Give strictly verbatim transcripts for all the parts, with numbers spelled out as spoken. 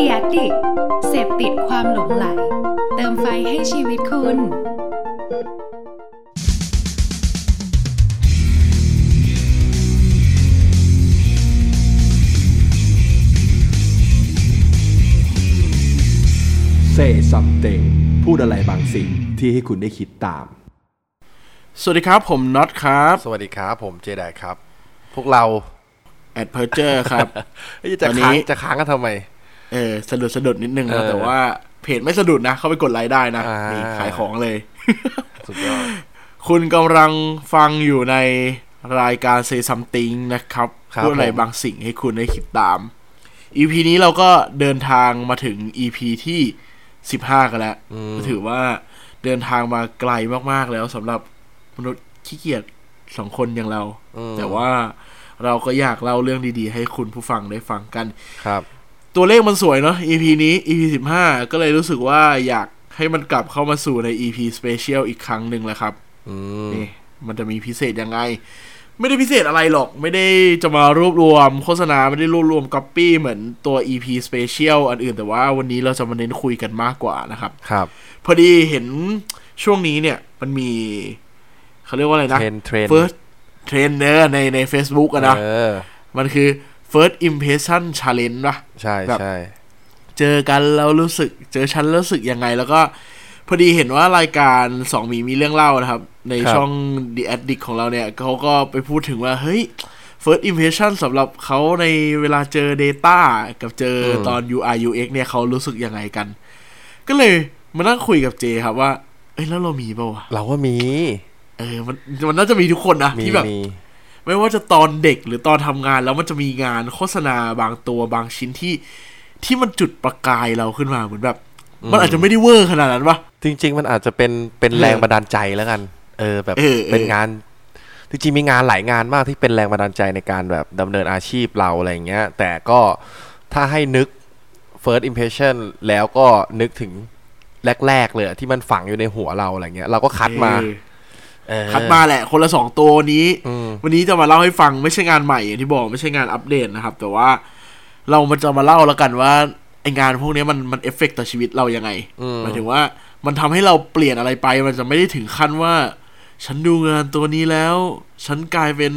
The Addict เสพติดความหลงไหลเติมไฟให้ชีวิตคุณSay something พูดอะไรบางสิ่งที่ให้คุณได้คิดตามสวัสดีครับผมน็อตครับสวัสดีครับผมเจไดครับพวกเราแอดเพอร์เจอร์ครับจะค้างจะค้างกันทำไมเออสะดุดสะดุดนิดนึงนะแต่ว่าเพจไม่สะดุดนะเข้าไปกดไลค์ได้นะมีขายของเลยสุดยอดคุณกำลังฟังอยู่ในรายการ Say Something นะครับพูดอะไรบางสิ่งให้คุณได้คิดตาม อี พี นี้เราก็เดินทางมาถึง อี พี ที่สิบห้ากันแล้วถือว่าเดินทางมาไกลมากๆแล้วสำหรับมนุษย์ขี้เกียจสองคนอย่างเราแต่ว่าเราก็อยากเล่าเรื่องดีๆให้คุณผู้ฟังได้ฟังกันครับตัวเลขมันสวยเนาะ อี พี นี้ อี พี สิบห้าก็เลยรู้สึกว่าอยากให้มันกลับเข้ามาสู่ใน อี พี Special อีกครั้งหนึ่งแหละครับนี่มันจะมีพิเศษยังไงไม่ได้พิเศษอะไรหรอกไม่ได้จะมารวบรวมโฆษณาไม่ได้รวบรวมก๊อปปี้เหมือนตัว อี พี Special อันอื่นแต่ว่าวันนี้เราจะมาเน้นคุยกันมากกว่านะครับครับพอดีเห็นช่วงนี้เนี่ยมันมีเขาเรียกว่าอะไรนะ First Trainer ในใน Facebook อ่ะนะมันคือfirst impression challenge ป่ะใช่ใช่เจอกันแล้วรู้สึกเจอฉันรู้สึกยังไงแล้วก็พอดีเห็นว่ารายการสองหมีมีเรื่องเล่านะครับในช่อง The Addict ของเราเนี่ยเขาก็ไปพูดถึงว่าเฮ้ย first impression สำหรับเขาในเวลาเจอ data กับเจอตอน ยู ไอ ยู เอ็กซ์ เนี่ยเขารู้สึกยังไงกันก็เลยมานั่งคุยกับเจครับว่าเอ้ยแล้วเรามีป่าวเราก็มีเออมันมันน่าจะมีทุกคนนะที่แบบไม่ว่าจะตอนเด็กหรือตอนทำงานแล้วมันจะมีงานโฆษณาบางตัวบางชิ้นที่ที่มันจุดประกายเราขึ้นมาเหมือนแบบมันอาจจะไม่ได้เวอร์ขนาดนั้นป่ะจริงๆมันอาจจะเป็นเป็นแรงบันดาลใจแล้วกันเออแบบ เ, เป็นงานจริงๆมีงานหลายงานมากที่เป็นแรงบันดาลใจในการแบบดำเนินอาชีพเราอะไรอย่างเงี้ยแต่ก็ถ้าให้นึก first impression แล้วก็นึกถึงแรกๆเลยที่มันฝังอยู่ในหัวเราอะไรเงี้ยเราก็คัดมาคัดมาแหละคนละสองตัวนี้วันนี้จะมาเล่าให้ฟังไม่ใช่งานใหม่อย่างที่บอกไม่ใช่งานอัปเดตนะครับแต่ว่าเรามันจะมาเล่าแล้วกันว่าไอ้งานพวกนี้มันมันเอฟเฟกต์ต่อชีวิตเรายังไงหมายถึงว่ามันทำให้เราเปลี่ยนอะไรไปมันจะไม่ได้ถึงขั้นว่าฉันดูงานตัวนี้แล้วฉันกลายเป็น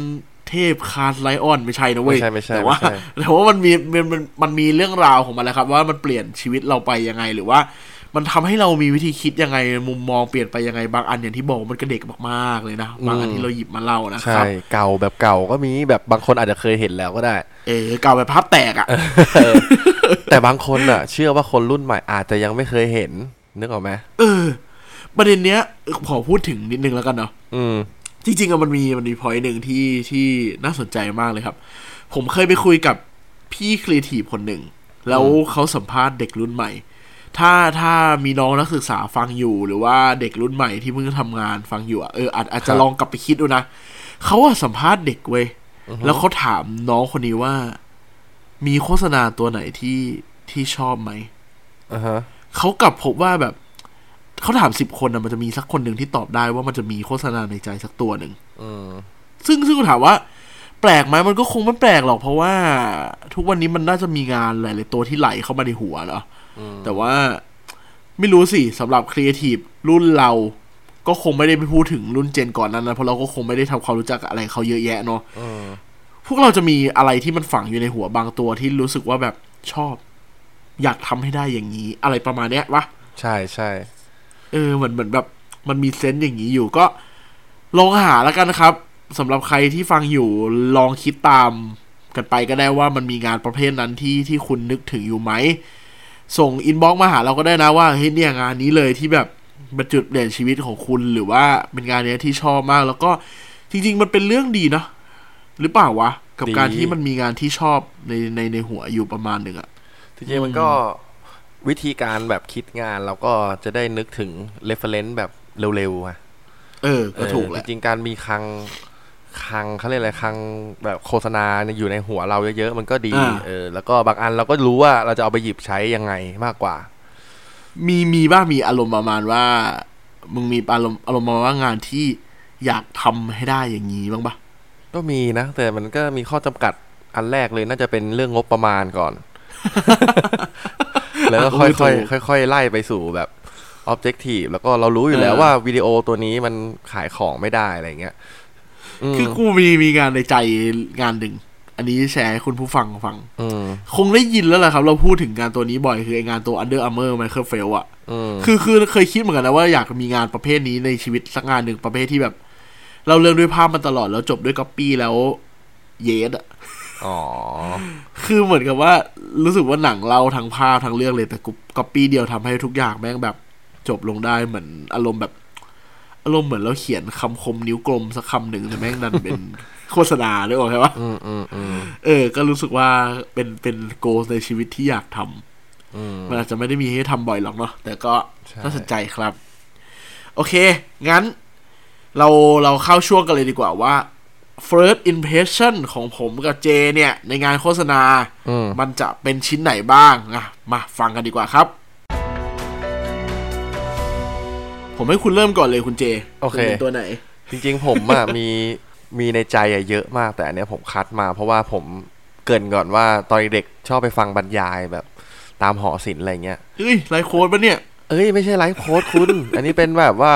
เทพคาร์ลไลออนไม่ใช่นะเว้ยแต่ว่าแต่ว่ามันมีมันมันมันมีเรื่องราวของมันแหละครับว่ามันเปลี่ยนชีวิตเราไปยังไงหรือว่ามันทำให้เรามีวิธีคิดยังไงมุมมองเปลี่ยนไปยังไงบางอันอย่างที่บอกมันกระเด็กมากๆเลยนะบางอันที่เราหยิบมาเล่านะครับใช่เก่าแบบเก่าก็มีแบบบางคนอาจจะเคยเห็นแล้วก็ได้เออเก่าแบบพับแตกอ่ะ แต่บางคนอ่ะ เชื่อว่าคนรุ่นใหม่อาจจะยังไม่เคยเห็นนึกออกไหมเออประเด็นเนี้ยขอพูดถึงนิดนึงแล้วกันเนาะอืมจริงๆอ่ะมันมีมันมีพอยต์นึงที่ที่น่าสนใจมากเลยครับผมเคยไปคุยกับพี่ครีเอทีฟคนนึงแล้วเขาสัมภาษณ์เด็กรุ่นใหม่ถ้าถ้ามีน้องนักศึกษาฟังอยู่หรือว่าเด็กรุ่นใหม่ที่เพิ่งทำงานฟังอยู่เอออาจอาจจะลองกลับไปคิดดูนะเขาอะสัมภาษณ์เด็กเว้ย uh-huh. แล้วเขาถามน้องคนนี้ว่ามีโฆษณาตัวไหนที่ที่ชอบไหม uh-huh. เขากลับพบว่าแบบเขาถามสิบคนนะมันจะมีสักคนหนึ่งที่ตอบได้ว่ามันจะมีโฆษณาในใจสักตัวหนึ่ง uh-huh. ซึ่งซึ่งถามว่าแปลกไหมมันก็คงไม่แปลกหรอกเพราะว่าทุกวันนี้มันน่าจะมีงานหลายๆตัวที่ไหลเข้ามาในหัวเหรอแต่ว่าไม่รู้สิสำหรับครีเอทีฟรุ่นเราก็คงไม่ได้ไปพูดถึงรุ่นเจนก่อนนั้นนะเพราะเราก็คงไม่ได้ทำความรู้จักอะไรเขาเยอะแยะเนาะพวกเราจะมีอะไรที่มันฝังอยู่ในหัวบางตัวที่รู้สึกว่าแบบชอบอยากทำให้ได้อย่างนี้อะไรประมาณเนี้ยวะใช่ใช่เออเหมือนเหมือนแบบมันมีเซนส์อย่างนี้อยู่ก็ลองหาแล้วกันนะครับสำหรับใครที่ฟังอยู่ลองคิดตามกันไปก็ได้ว่ามันมีงานประเภทนั้นที่ที่คุณนึกถึงอยู่ไหมส่งอินบ็อกซ์มาหาเราก็ได้นะว่าเฮ้ยเนี่ยงานนี้เลยที่แบบเป็นจุดเปลี่ยนชีวิตของคุณหรือว่าเป็นงานเนี้ยที่ชอบมากแล้วก็จริงๆมันเป็นเรื่องดีนะหรือเปล่าวะกับการที่มันมีงานที่ชอบในในในหัวอยู่ประมาณนึงอ่ะจริงๆมันก็วิธีการแบบคิดงานเราก็จะได้นึกถึง reference แบบเร็วๆอ่ะเออก็ถูกแหละจริงๆการมีคลังคลังเขาเรียกอะไรคลังแบบโฆษณาอยู่ในหัวเราเยอะๆมันก็ดีเออแล้วก็บางอันเราก็รู้ว่าเราจะเอาไปหยิบใช้ยังไงมากกว่ามีมีบ้างมีอารมณ์ประมาณว่ามึงมีอารมณ์อารมณ์ประมาณว่างานที่อยากทำให้ได้อย่างนี้บ้างปะก็มีนะแต่มันก็มีข้อจำกัดอันแรกเลยน่าจะเป็นเรื่องงบประมาณก่อน แล้วก็ค่อยๆค่อยๆไล่ไปสู่แบบ objective แล้วก็เรารู้อยู่แล้วว่าวิดีโอตัวนี้มันขายของไม่ได้อะไรเงี้ยคือกูมีมีงานในใจงานหนึ่งอันนี้แชร์ให้คุณผู้ฟังฟังคงได้ยินแล้วแหละครับเราพูดถึงงานตัวนี้บ่อยคือไอ้งานตัว Under Armour Michael Phelps อ่ะคือคือเคยคิดเหมือนกันนะว่าอยากมีงานประเภทนี้ในชีวิตสักงานหนึ่งประเภทที่แบบเราเลือกด้วยภาพมาตลอดแล้วจบด้วยก๊อปปี้แล้วเยสอ่ะอ๋อคือเหมือนกับว่ารู้สึกว่าหนังเราทั้งภาพทั้งเรื่องเลยแต่ก๊อปปี้เดียวทำให้ทุกอย่างแม่งแบบจบลงได้เหมือนอารมณ์แบบอารมณ์เหมือนเราเขียนคำคมนิ้วกลมสักคำหนึ่งแต่แม่งนั่นเป็น โฆษณาหรือเปล่าใช่ปะเออก็รู้สึกว่าเป็นเป็นโกลในชีวิตที่อยากทำมันอาจจะไม่ได้มีให้ทำบ่อยหรอกเนาะแต่ก็น่าสนใจครับโอเคงั้นเราเราเข้าช่วงกันเลยดีกว่าว่า first impression ของผมกับเจเนี่ยในงานโฆษณา ม, มันจะเป็นชิ้นไหนบ้างนะมาฟังกันดีกว่าครับผมให้คุณเริ่มก่อนเลยคุณเจโอเคเป็นตัวไหนจริงๆผมอ่ะ มีมีในใจอ่ะเยอะมากแต่อันเนี้ยผมคัดมาเพราะว่าผมเกริ่นก่อนว่าตอนเด็กชอบไปฟังบรรยายแบบตามหอศิลป์อะไรเงี้ยเอ้ยไลฟ์โค้ดป่ะเนี่ยเอ้ยไม่ใช่ไลฟ์โค้ดคุณ อันนี้เป็นแบบว่า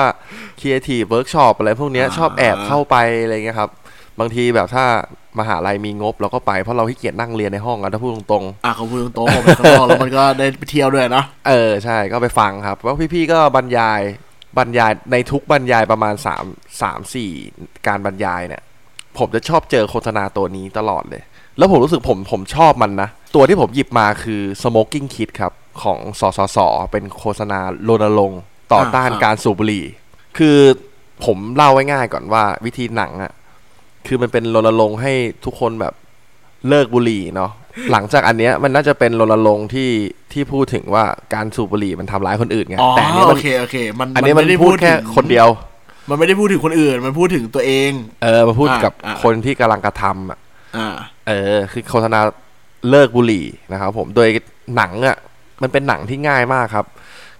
Creative Workshop อะไรพวกเนี้ยชอบแอบเข้าไปอะไรเงี้ยครับบางทีแบบถ้ามหาลัยมีงบเราก็ไปเพราะเราขี้เกียจนั่งเรียนในห้องอ่ะถ้าพูดตรงๆอ่ะเขาพูดตรงๆ ไปข้างนอกแล้วมันก็ได้ไปเที่ยวด้วยนะเออใช่ก็ไปฟังครับว่าพี่ๆก็บรรยายบรรยายในทุกบรรยายประมาณสาม สาม สี่การบรรยายเนี่ยผมจะชอบเจอโฆษณาตัวนี้ตลอดเลยแล้วผมรู้สึกผมผมชอบมันนะตัวที่ผมหยิบมาคือ Smoking Kit ครับของสสสเป็นโฆษณารณรงค์ต่อต้านการสูบบุหรี่คือผมเล่าง่ายๆก่อนว่าวิธีหนังอ่ะคือมันเป็นรณรงค์ให้ทุกคนแบบเลิกบุหรี่เนาะหลังจากอันเนี้ยมันน่าจะเป็นรณรงค์ที่ที่พูดถึงว่าการสูบบุหรี่มันทำร้ายคนอื่นไงแต่อันนี้มันโอเคโอเคมันอันนี้มันพูดแค่คนเดียวมันไม่ได้พูดถึงคนอื่นมันพูดถึงตัวเองเออมันพูดกับคนที่กำลังกระทำอ่ะเออคือโฆษณาเลิกบุหรี่นะครับผมโดยหนังอ่ะมันเป็นหนังที่ง่ายมากครับ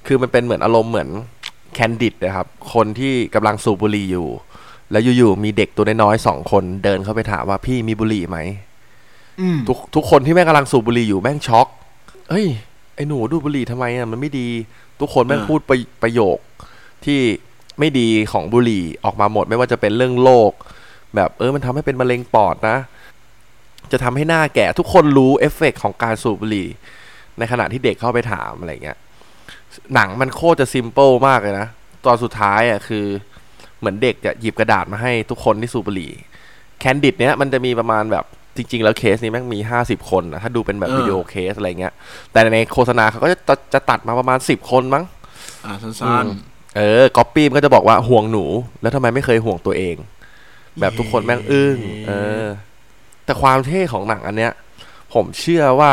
คือมันเป็นเหมือนอารมณ์เหมือนแคนดิดนะครับคนที่กำลังสูบบุหรี่อยู่แล้วอยู่ๆมีเด็กตัวน้อยๆสองคนเดินเข้าไปถามว่าพี่มีบุหรี่ไหมทุกทุกคนที่แม่งกำลังสูบบุหรี่อยู่แม่งช็อกเฮ้ยไอ้หนูดูดบุหรี่ทำไมอ่ะมันไม่ดีทุกคนแม่งพูดประประโยคที่ไม่ดีของบุหรี่ออกมาหมดไม่ว่าจะเป็นเรื่องโรคแบบเออมันทำให้เป็นมะเร็งปอดนะจะทำให้หน้าแก่ทุกคนรู้เอฟเฟกต์ของการสูบบุหรี่ในขณะที่เด็กเข้าไปถามอะไรเงี้ยหนังมันโคตรจะซิมเปิลมากเลยนะตอนสุดท้ายอ่ะคือเหมือนเด็กจะหยิบกระดาษมาให้ทุกคนที่สูบบุหรี่แคนดิดเนี้ยมันจะมีประมาณแบบจริงๆแล้วเคสนี้แม่งมีห้าสิบคนนะถ้าดูเป็นแบบวิดีโอเคสอะไรเงี้ยแต่ในโฆษณาเขาก็จะจะตัดมาประมาณสิบคนมั้งอ่าสั้นๆเออก๊อปปี้มันก็จะบอกว่าห่วงหนูแล้วทำไมไม่เคยห่วงตัวเองแบบทุกคนแม่งอึ้งเออแต่ความเท่ของหนังอันเนี้ยผมเชื่อว่า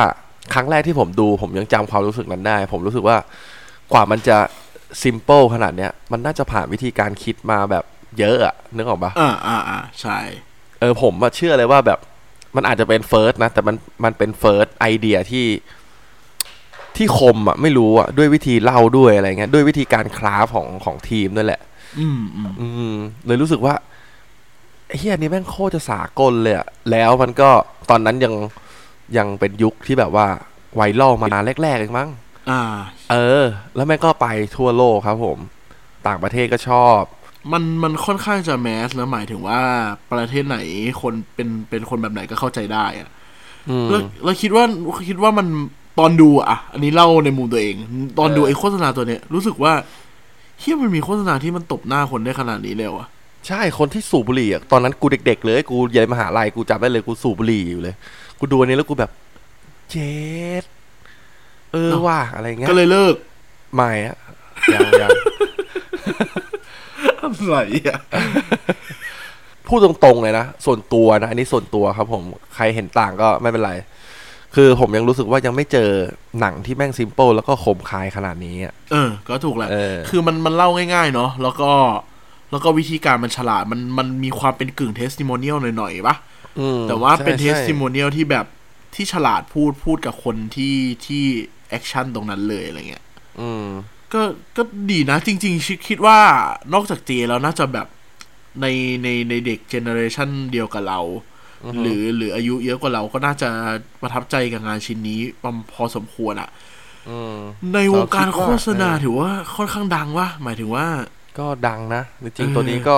ครั้งแรกที่ผมดูผมยังจำความรู้สึกนั้นได้ผมรู้สึกว่ากว่ามันจะซิมเปิลขนาดเนี้ยมันน่าจะผ่านวิธีการคิดมาแบบเยอะอะนึกออกปะอ่าอ่าอ่าใช่เออผมเชื่อเลยว่าแบบมันอาจจะเป็นเฟิร์สนะแต่มันมันเป็นเฟิร์สไอเดียที่ที่คมอ่ะไม่รู้อ่ะด้วยวิธีเล่าด้วยอะไรเงี้ยด้วยวิธีการคราฟของของทีมด้วยแหละอืมอืมเลยรู้สึกว่าเฮียนี่แม่งโคตรจะสากลเลยอ่ะแล้วมันก็ตอนนั้นยังยังเป็นยุคที่แบบว่าไวรัลมาแรกๆเองมั้งอ่าเออแล้วแม่งก็ไปทั่วโลกครับผมต่างประเทศก็ชอบมันมันค่อนข้างจะแมสนะหมายถึงว่าประเทศไหนคนเป็นเป็นคนแบบไหนก็เข้าใจได้อะแล้วแล้วคิดว่าคิดว่ามันตอนดูอ่ะอันนี้เล่าในมุมตัวเองตอนดูไอ้โฆษณาตัวเนี้ยรู้สึกว่าเฮียมันมีโฆษณาที่มันตบหน้าคนได้ขนาดนี้เลยวะใช่คนที่สูบบุหรี่อ่ะตอนนั้นกูเด็กๆเลยกูเรียนมหาลัยกูจำได้เลยกูสูบบุหรี่อยู่เลยกูดูอันนี้แล้วกูแบบเจ็ดเออว่ะอะไรเงี้ยก็เลยเลิกไม่อะยังยังอะไรอ่ะพูดตรงๆเลยนะส่วนตัวนะอันนี้ส่วนตัวครับผมใครเห็นต่างก็ไม่เป็นไรคือผมยังรู้สึกว่ายังไม่เจอหนังที่แม่งซิมเปิลแล้วก็คมคายขนาดนี้อ่ะเออก็ถูกแหละคือมันมันเล่าง่ายๆเนาะแล้วก็แล้วก็วิธีการมันฉลาดมันมันมีความเป็นกึ่งเทสติโมเนียลหน่อยๆป่ะแต่ว่าเป็นเทสติโมเนียลที่แบบที่ฉลาดพูดพูดกับคนที่ที่แอคชั่นตรงนั้นเลยอะไรเงี้ยอืมก็ก็ดีนะจริงๆคิดว่านอกจากเจแล้วน่าจะแบบในในในเด็กเจเนอเรชั่นเดียวกับเรา uh-huh. หรือหรืออายุเยอะกว่าเราก็น่าจะประทับใจกับงานชิ้นนี้พอสมควรอ่ะ ในวงการโฆษณาถือว่าค่อนข้างดังวะหมายถึงว่าก็ดังนะจริงๆตัวนี้ก็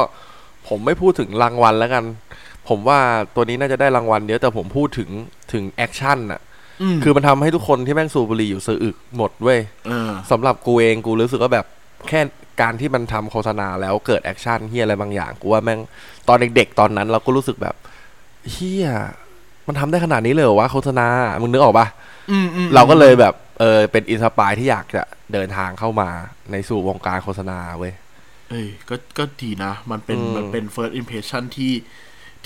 ผมไม่พูดถึงรางวัลแล้วกันผมว่าตัวนี้น่าจะได้รางวัลเยอะแต่ผมพูดถึงถึงแอคชั่นอะคือมันทำให้ทุกคนที่แม่งสูบบุหรี่อยู่สะอึกหมดเว้ยสำหรับกูเองกูรู้สึกว่าแบบแค่การที่มันทำโฆษณาแล้วเกิดแอคชั่นเฮียอะไรบางอย่างกูว่าแม่งตอนเด็กๆตอนนั้นเราก็รู้สึกแบบเฮียมันทำได้ขนาดนี้เลยเหรอวะโฆษณามึงนึกออกปะเราก็เลยแบบเออเป็นอินสปายที่อยากจะเดินทางเข้ามาในสู่วงการโฆษณาเว้ยเอ้ยก็ก็ดีนะมันเป็นมันเป็น first impression ที่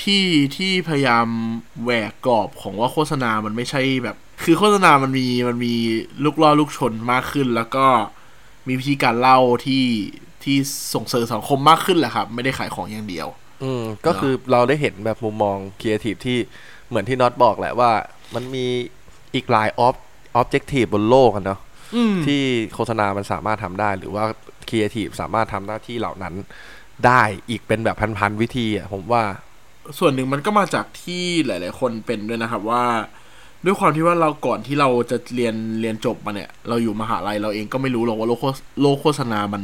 ที่ที่พยายามแหวกกรอบของว่าโฆษณามันไม่ใช่แบบคือโฆษณามันมีมันมีลูกล่อลูกชนมากขึ้นแล้วก็มีวิธีการเล่าที่ที่ส่งเสริมสังคมมากขึ้นแหละครับไม่ได้ขายของอย่างเดียวอืมก็คือเราได้เห็นแบบมุมมองครีเอทีฟที่เหมือนที่น็อตบอกแหละว่ามันมีอีกหลายออฟออบเจกทีฟบนโลกกันเนาะที่โฆษณามันสามารถทำได้หรือว่าครีเอทีฟสามารถทำหน้าที่เหล่านั้นได้อีกเป็นแบบพันๆวิธีอ่ะผมว่าส่วนหนึ่งมันก็มาจากที่หลายๆคนเป็นด้วยนะครับว่าด้วยความที่ว่าเราก่อนที่เราจะเรียนเรียนจบมาเนี่ยเราอยู่มหาลัยเราเองก็ไม่รู้หรอกว่าโลกโฆษณามัน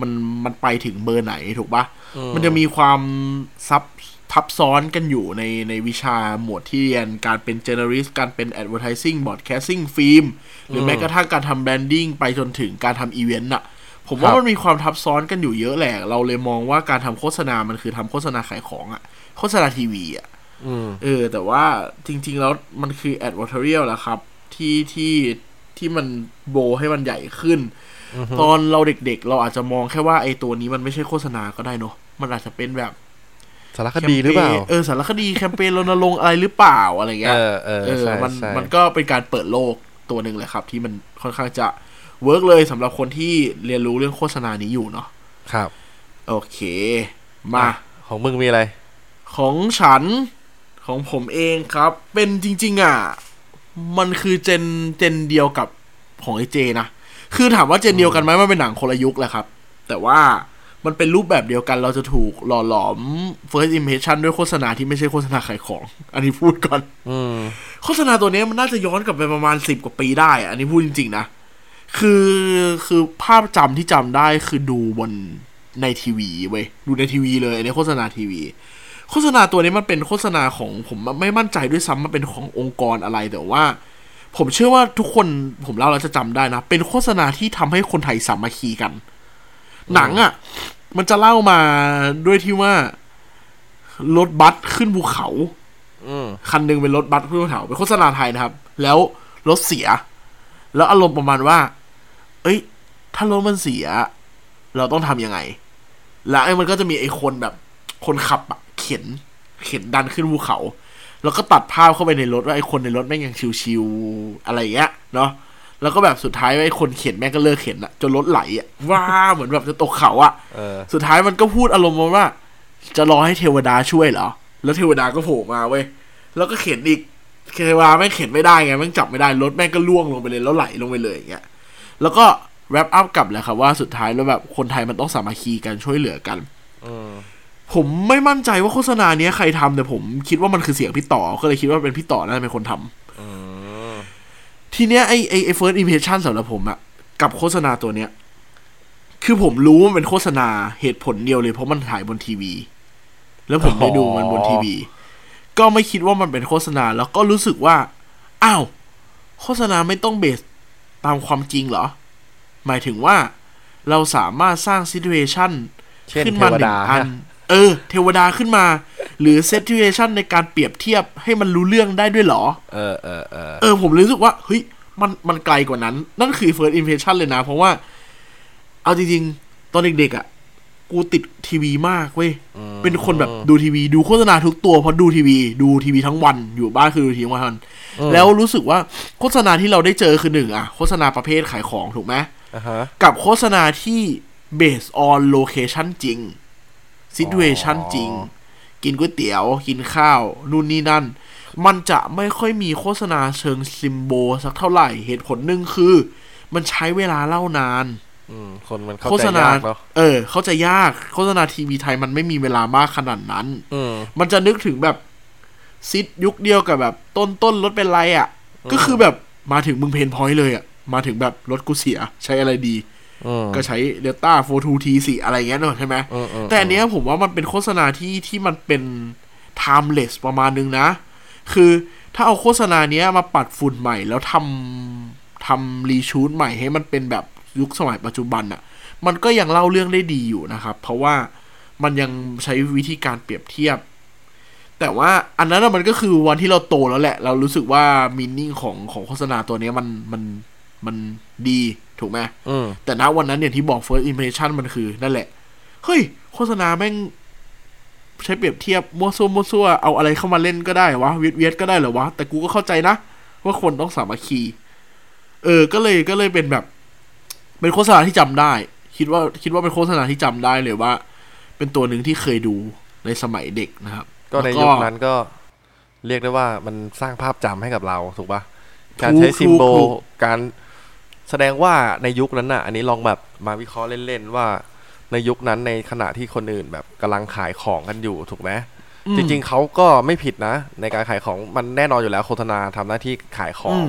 มันมันไปถึงเบอร์ไหนถูกปะมันจะมีความซับทับซ้อนกันอยู่ในในวิชาหมวดที่เรียนการเป็น Journalist การเป็น Advertising Broadcasting Film หรือแม้กระทั่งการทำ Branding ไปจนถึงการทำ Event น่ะผมว่ามันมีความทับซ้อนกันอยู่เยอะแหละเราเลยมองว่าการทำโฆษณามันคือทำโฆษณาขายของอะโฆษณาทีวีอะเออแต่ว่าจริงๆแล้วมันคือ Advertorial แหละครับที่ที่ที่มันโบให้มันใหญ่ขึ้นตอนเราเด็กๆเราอาจจะมองแค่ว่าไอ้ตัวนี้มันไม่ใช่โฆษณาก็ได้เนอะมันอาจจะเป็นแบบสารคดีหรือเปล่าเออสารคดีแคมเปญรณรงค์อะไรหรือเปล่าอะไรเงี้ยเออเออใช่มันมันก็เป็นการเปิดโลกตัวนึงเลยครับที่มันค่อนข้างจะเวิร์กเลยสำหรับคนที่เรียนรู้เรื่องโฆษณานี้อยู่เนาะครับโอเคมาของมึงมีอะไรของฉันของผมเองครับเป็นจริงๆอ่ะมันคือเจนเจนเดียวกับของไอเจนะคือถามว่าเจนเดียวกันไหมมันเป็นหนังคนละยุคแหละครับแต่ว่ามันเป็นรูปแบบเดียวกันเราจะถูกหล่อหลอม first impression ด้วยโฆษณาที่ไม่ใช่โฆษณาขายของอันนี้พูดก่อนโฆษณาตัวนี้มันน่าจะย้อนกลับไปประมาณสิบกว่าปีได้อันนี้พูดจริงๆนะคือคือภาพจำที่จำได้คือดูบนในทีวีเว้ยดูในทีวีเลยในโฆษณาทีวีโฆษณาตัวนี้มันเป็นโฆษณาของผมไม่มั่นใจด้วยซ้ำมันเป็นขององค์กรอะไรแต่ว่าผมเชื่อว่าทุกคนผมเล่าแล้วจะจำได้นะเป็นโฆษณาที่ทำให้คนไทยสามัคคีกันหนังอ่ะมันจะเล่ามาด้วยที่ว่ารถบัสขึ้นภูเขาคันนึงเป็นรถบัสขึ้นภูเขาเป็นโฆษณาไทยนะครับแล้วรถเสียแล้วอารมณ์ประมาณว่าเอ้ยถ้ารถมันเสียเราต้องทำยังไงแล้วไอ้มันก็จะมีไอ้คนแบบคนขับอ่ะเข็นเข็นดันขึ้นภูเขาแล้วก็ตัดภาพเข้าไปในรถว่าไอ้คนในรถแม่งยังชิวๆอะไรอย่างเงี้ยเนาะแล้วก็แบบสุดท้ายไอ้คนเข็นแม่งก็เลิกเข็นอะจนรถไหลอะว้าเหมือนแบบจะตกเขาอะสุดท้ายมันก็พูดอารมณ์ว่าจะรอให้เทวดาช่วยเหรอแล้วเทวดาก็โผล่มาเว้ยแล้วก็เข็นอีกเทวดาแม่งเข็นไม่ได้ไงแม่งจับไม่ได้รถแม่งก็ล่วงลงไปเลยแล้วไหลลงไปเลยอย่างเงี้ยแล้วก็แรปอัพกลับแหละครับว่าสุดท้ายแล้วแบบคนไทยมันต้องสามัคคีกันช่วยเหลือกันผมไม่มั่นใจว่าโฆษณาเนี้ยใครทำแต่ผมคิดว่ามันคือเสียงพี่ต่อก็เลยคิดว่าเป็นพี่ต่อน่าจะเป็นคนทำทีเนี้ยไอไอไอ first impression สำหรับผมอะกับโฆษณาตัวเนี้ยคือผมรู้ว่ามันเป็นโฆษณาเหตุผลเดียวเลยเพราะมันถ่ายบนทีวีแล้วผมได้ดูมันบนทีวีก็ไม่คิดว่ามันเป็นโฆษณาแล้วก็รู้สึกว่าอ้าวโฆษณาไม่ต้องเบสตามความจริงเหรอหมายถึงว่าเราสามารถสร้าง situation ขึ้นมาหนึ่งอันเออเทวดาขึ้นมาหรือเซติวชั่นในการเปรียบเทียบให้มันรู้เรื่องได้ด้วยหรอเออเออเออเออผมรู้สึกว่าเฮ้ยมันมันไกลกว่านั้นนั่นคือ first impression เลยนะเพราะว่าเอาจริงๆตอนเด็กๆอ่ะกูติดทีวีมากเว้ยเป็นคนแบบดูทีวีดูโฆษณาทุกตัวเพราะดูทีวีดูทีวีทั้งวันอยู่บ้านคือดูทีวีทั้งวันแล้วรู้สึกว่าโฆษณาที่เราได้เจอคือหนึ่งอ่ะโฆษณาประเภทขายของถูกไหมกับโฆษณาที่ based on location จริงsituation จริงกินก๋วยเตี๋ยวกินข้าวนู่นนี่นั่นมันจะไม่ค่อยมีโฆษณาเชิงซิมโบสักเท่าไหร่เหตุผลหนึ่งคือมันใช้เวลาเล่านานคนมันเข้าใจยากเนาะเออเข้าใจยากโฆษณาทีวีไทยมันไม่มีเวลามากขนาดนั้น ม, มันจะนึกถึงแบบซิดยุคเดียวกับแบบต้นต้นรถเป็นไรอะ่ะก็คือแบบมาถึงมึงเพนพอยต์เลยอะ่ะ มาถึงแบบรถกูเสียใช้อะไรดีก็ใช้ Delta โฟร์ ทู ที โฟร์ อะไรเงี้ยเนอะใช่ไหมแต่อันเนี้ยผมว่ามันเป็นโฆษณาที่ที่มันเป็น timeless ประมาณนึงนะคือถ้าเอาโฆษณาเนี้ยมาปัดฝุ่นใหม่แล้วทำทำรีชูตใหม่ให้มันเป็นแบบยุคสมัยปัจจุบันอะมันก็ยังเล่าเรื่องได้ดีอยู่นะครับเพราะว่ามันยังใช้วิธีการเปรียบเทียบแต่ว่าอันนั้นมันก็คือวันที่เราโตแล้วแหละเรารู้สึกว่ามีนิ่งของของโฆษณาตัวนี้มันมันมันดีถูกไหมแต่ณวันนั้นอย่างที่บอก first impression มันคือนั่นแหละเฮ้ยโฆษณาแม่งใช้เปรียบเทียบมั่วซั่วมั่วซั่วเอาอะไรเข้ามาเล่นก็ได้วะเวียดเวียดก็ได้เหรอวะแต่กูก็เข้าใจนะว่าคนต้องสามัคคีเออก็เลยก็เลยเป็นแบบเป็นโฆษณาที่จำได้คิดว่าคิดว่าเป็นโฆษณาที่จำได้เลยว่าเป็นตัวหนึ่งที่เคยดูในสมัยเด็กนะครับก็ในยุคนั้นก็เรียกได้ว่ามันสร้างภาพจำให้กับเราถูกปะการใช้ซิมโบลการแสดงว่าในยุคนั้นน่ะอันนี้ลองแบบมาวิเคราะห์เล่นๆว่าในยุคนั้นในขณะที่คนอื่นแบบกำลังขายของกันอยู่ถูกไหมจริงๆเขาก็ไม่ผิดนะในการขายของมันแน่นอนอยู่แล้วโฆษณาทำหน้าที่ขายของ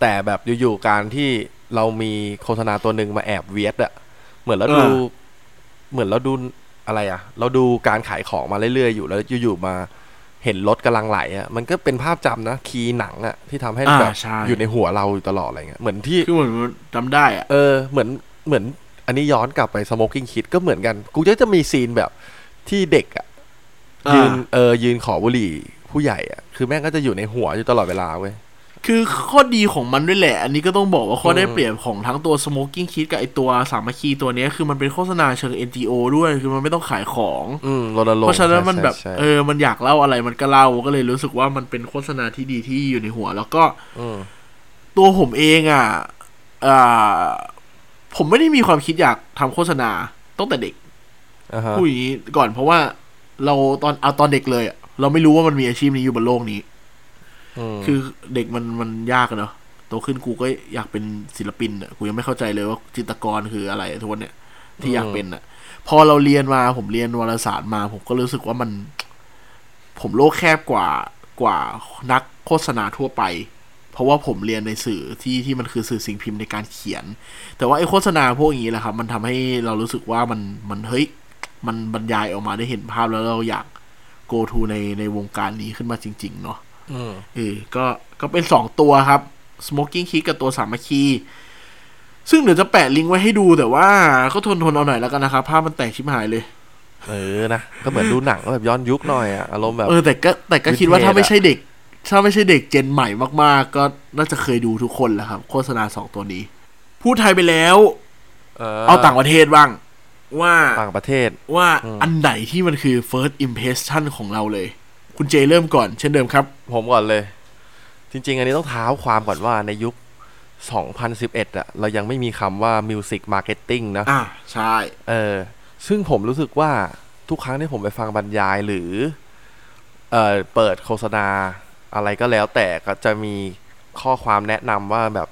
แต่แบบอยู่ๆการที่เรามีโฆษณาตัวนึงมาแอบเวียดอะเหมือนเราดูเหมือนเราดูอะไรอะเราดูการขายของมาเรื่อยๆอยู่แล้วอยู่ๆมาเห็นรถกำลังไหลอ่ะมันก็เป็นภาพจำนะคีย์หนังอ่ะที่ทำให้แบบอยู่ในหัวเราอยู่ตลอดอะไรเงี้ยเหมือนที่คือเหมือนจำได้อ่ะเออเหมือนเหมือนอันนี้ย้อนกลับไป Smoking Kid ก็เหมือนกันกูก็จะมีซีนแบบที่เด็กอ่ะยืนเออยืนขอบุหรี่ผู้ใหญ่อ่ะคือแม่งก็จะอยู่ในหัวอยู่ตลอดเวลาเว้ยคือข้อดีของมันด้วยแหละอันนี้ก็ต้องบอกว่าข้อได้เปรียบของทั้งตัว Smoking Kid กับไอตัวสามัคคีตัวเนี้ยคือมันเป็นโฆษณาเชิง เอ็น จี โอ ด้วยคือมันไม่ต้องขายของอืมรณรงค์เพราะฉะนั้นมันแบบเออมันอยากเล่าอะไรมันก็เล่าก็เลยรู้สึกว่ามันเป็นโฆษณาที่ดีที่อยู่ในหัวแล้วก็ตัวผมเองอ่ะอ่าผมไม่ได้มีความคิดอยากทำโฆษณาตั้งแต่เด็กอ่าฮะพูดอย่างงี้ก่อนเพราะว่าเราตอนเอาตอนเด็กเลยเราไม่รู้ว่ามันมีอาชีพนี้อยู่บนโลกนี้คือเด็กมันมันยากเนอะโตขึ้นกูก็อยากเป็นศิลปินอ่ะกูยังไม่เข้าใจเลยว่าจิตรกรคืออะไรทุกวันเนี่ยที่อยากเป็นอ่ะพอเราเรียนมาผมเรียนวารสารมาผมก็รู้สึกว่ามันผมโลกแคบกว่ากว่านักโฆษณาทั่วไปเพราะว่าผมเรียนในสื่อที่ที่มันคือสื่อสิ่งพิมพ์ในการเขียนแต่ว่าไอ้โฆษณาพวกอย่างนี้แหละครับมันทำให้เรารู้สึกว่ามันมันเฮ้ยมันบรรยายออกมาได้เห็นภาพแล้วเราอยาก go to ในในวงการนี้ขึ้นมาจริงๆเนาะอืมเออก็ก็เป็นสองตัวครับ Smoking Kid กับตัวสามัคคีซึ่งเดี๋ยวจะแปะลิงก์ไว้ให้ดูแต่ว่าก็ทนๆเอาหน่อยแล้วกันนะครับภาพมันแตกชิบหายเลยเออนะก็เหมือนดูหนังแบบย้อนยุคหน่อยอ่ะอารมณ์แบบเออแต่ก็แต่ก็คิดว่าถ้าไม่ใช่เด็กถ้าไม่ใช่เด็กเจนใหม่มากๆก็น่าจะเคยดูทุกคนแหละครับโฆษณาสองตัวนี้พูดไทยไปแล้วเออเอาต่างประเทศบ้างว่าต่างประเทศว่าอันไหนที่มันคือ first impression ของเราเลยคุณเจเริ่มก่อนเช่นเดิมครับผมก่อนเลยจริงๆอันนี้ต้องเท้าความก่อนว่าในยุคสองพันสิบเอ็ดอ่ะเรายังไม่มีคำว่า music marketing นะอ่าใช่เออซึ่งผมรู้สึกว่าทุกครั้งที่ผมไปฟังบรรยายหรือเอ่อเปิดโฆษณาอะไรก็แล้วแต่ก็จะมีข้อความแนะนำว่าแบบ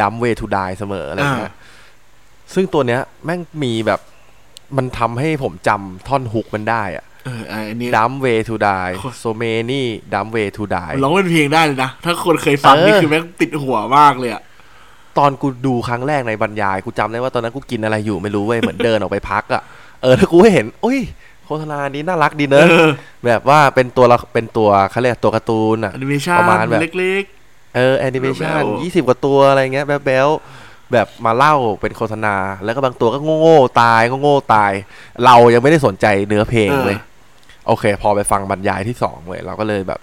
dumb way to die เสมออะไรอย่างเงี้ยซึ่งตัวเนี้ยแม่งมีแบบมันทำให้ผมจำท่อนฮุกมันได้อ่ะDumb way to die so many dumb way to die ร้องเป็นเพลงได้เลยนะถ้าคนเคยฟังนี่คือแม่งติดหัวมากเลยอะตอนกูดูครั้งแรกในบรรยายกูจำได้ว่าตอนนั้นกูกินอะไรอยู่ไม่รู้เว้ย เหมือนเดินออกไปพักอะเออแล้วกูเห็นโอ้ยโฆษณานี้น่ารักดีเนอะ แบบว่าเป็นตัวละเป็นตัวเขาเรียกตัวการ์ตูนอะประมาณแบบเล็กๆเออแอนิเมชั่นยี่สิบกว่าตัวอะไรเงี้ยแบบแบบแบบมาเล่าเป็นโฆษณาแล้วก็บางตัวก็โง่ๆตายก็โง่ตายเรายังไม่ได้สนใจเนื้อเพลงเลยโอเคพอไปฟังบรรยายที่สองเว้ยเราก็เลยแบบ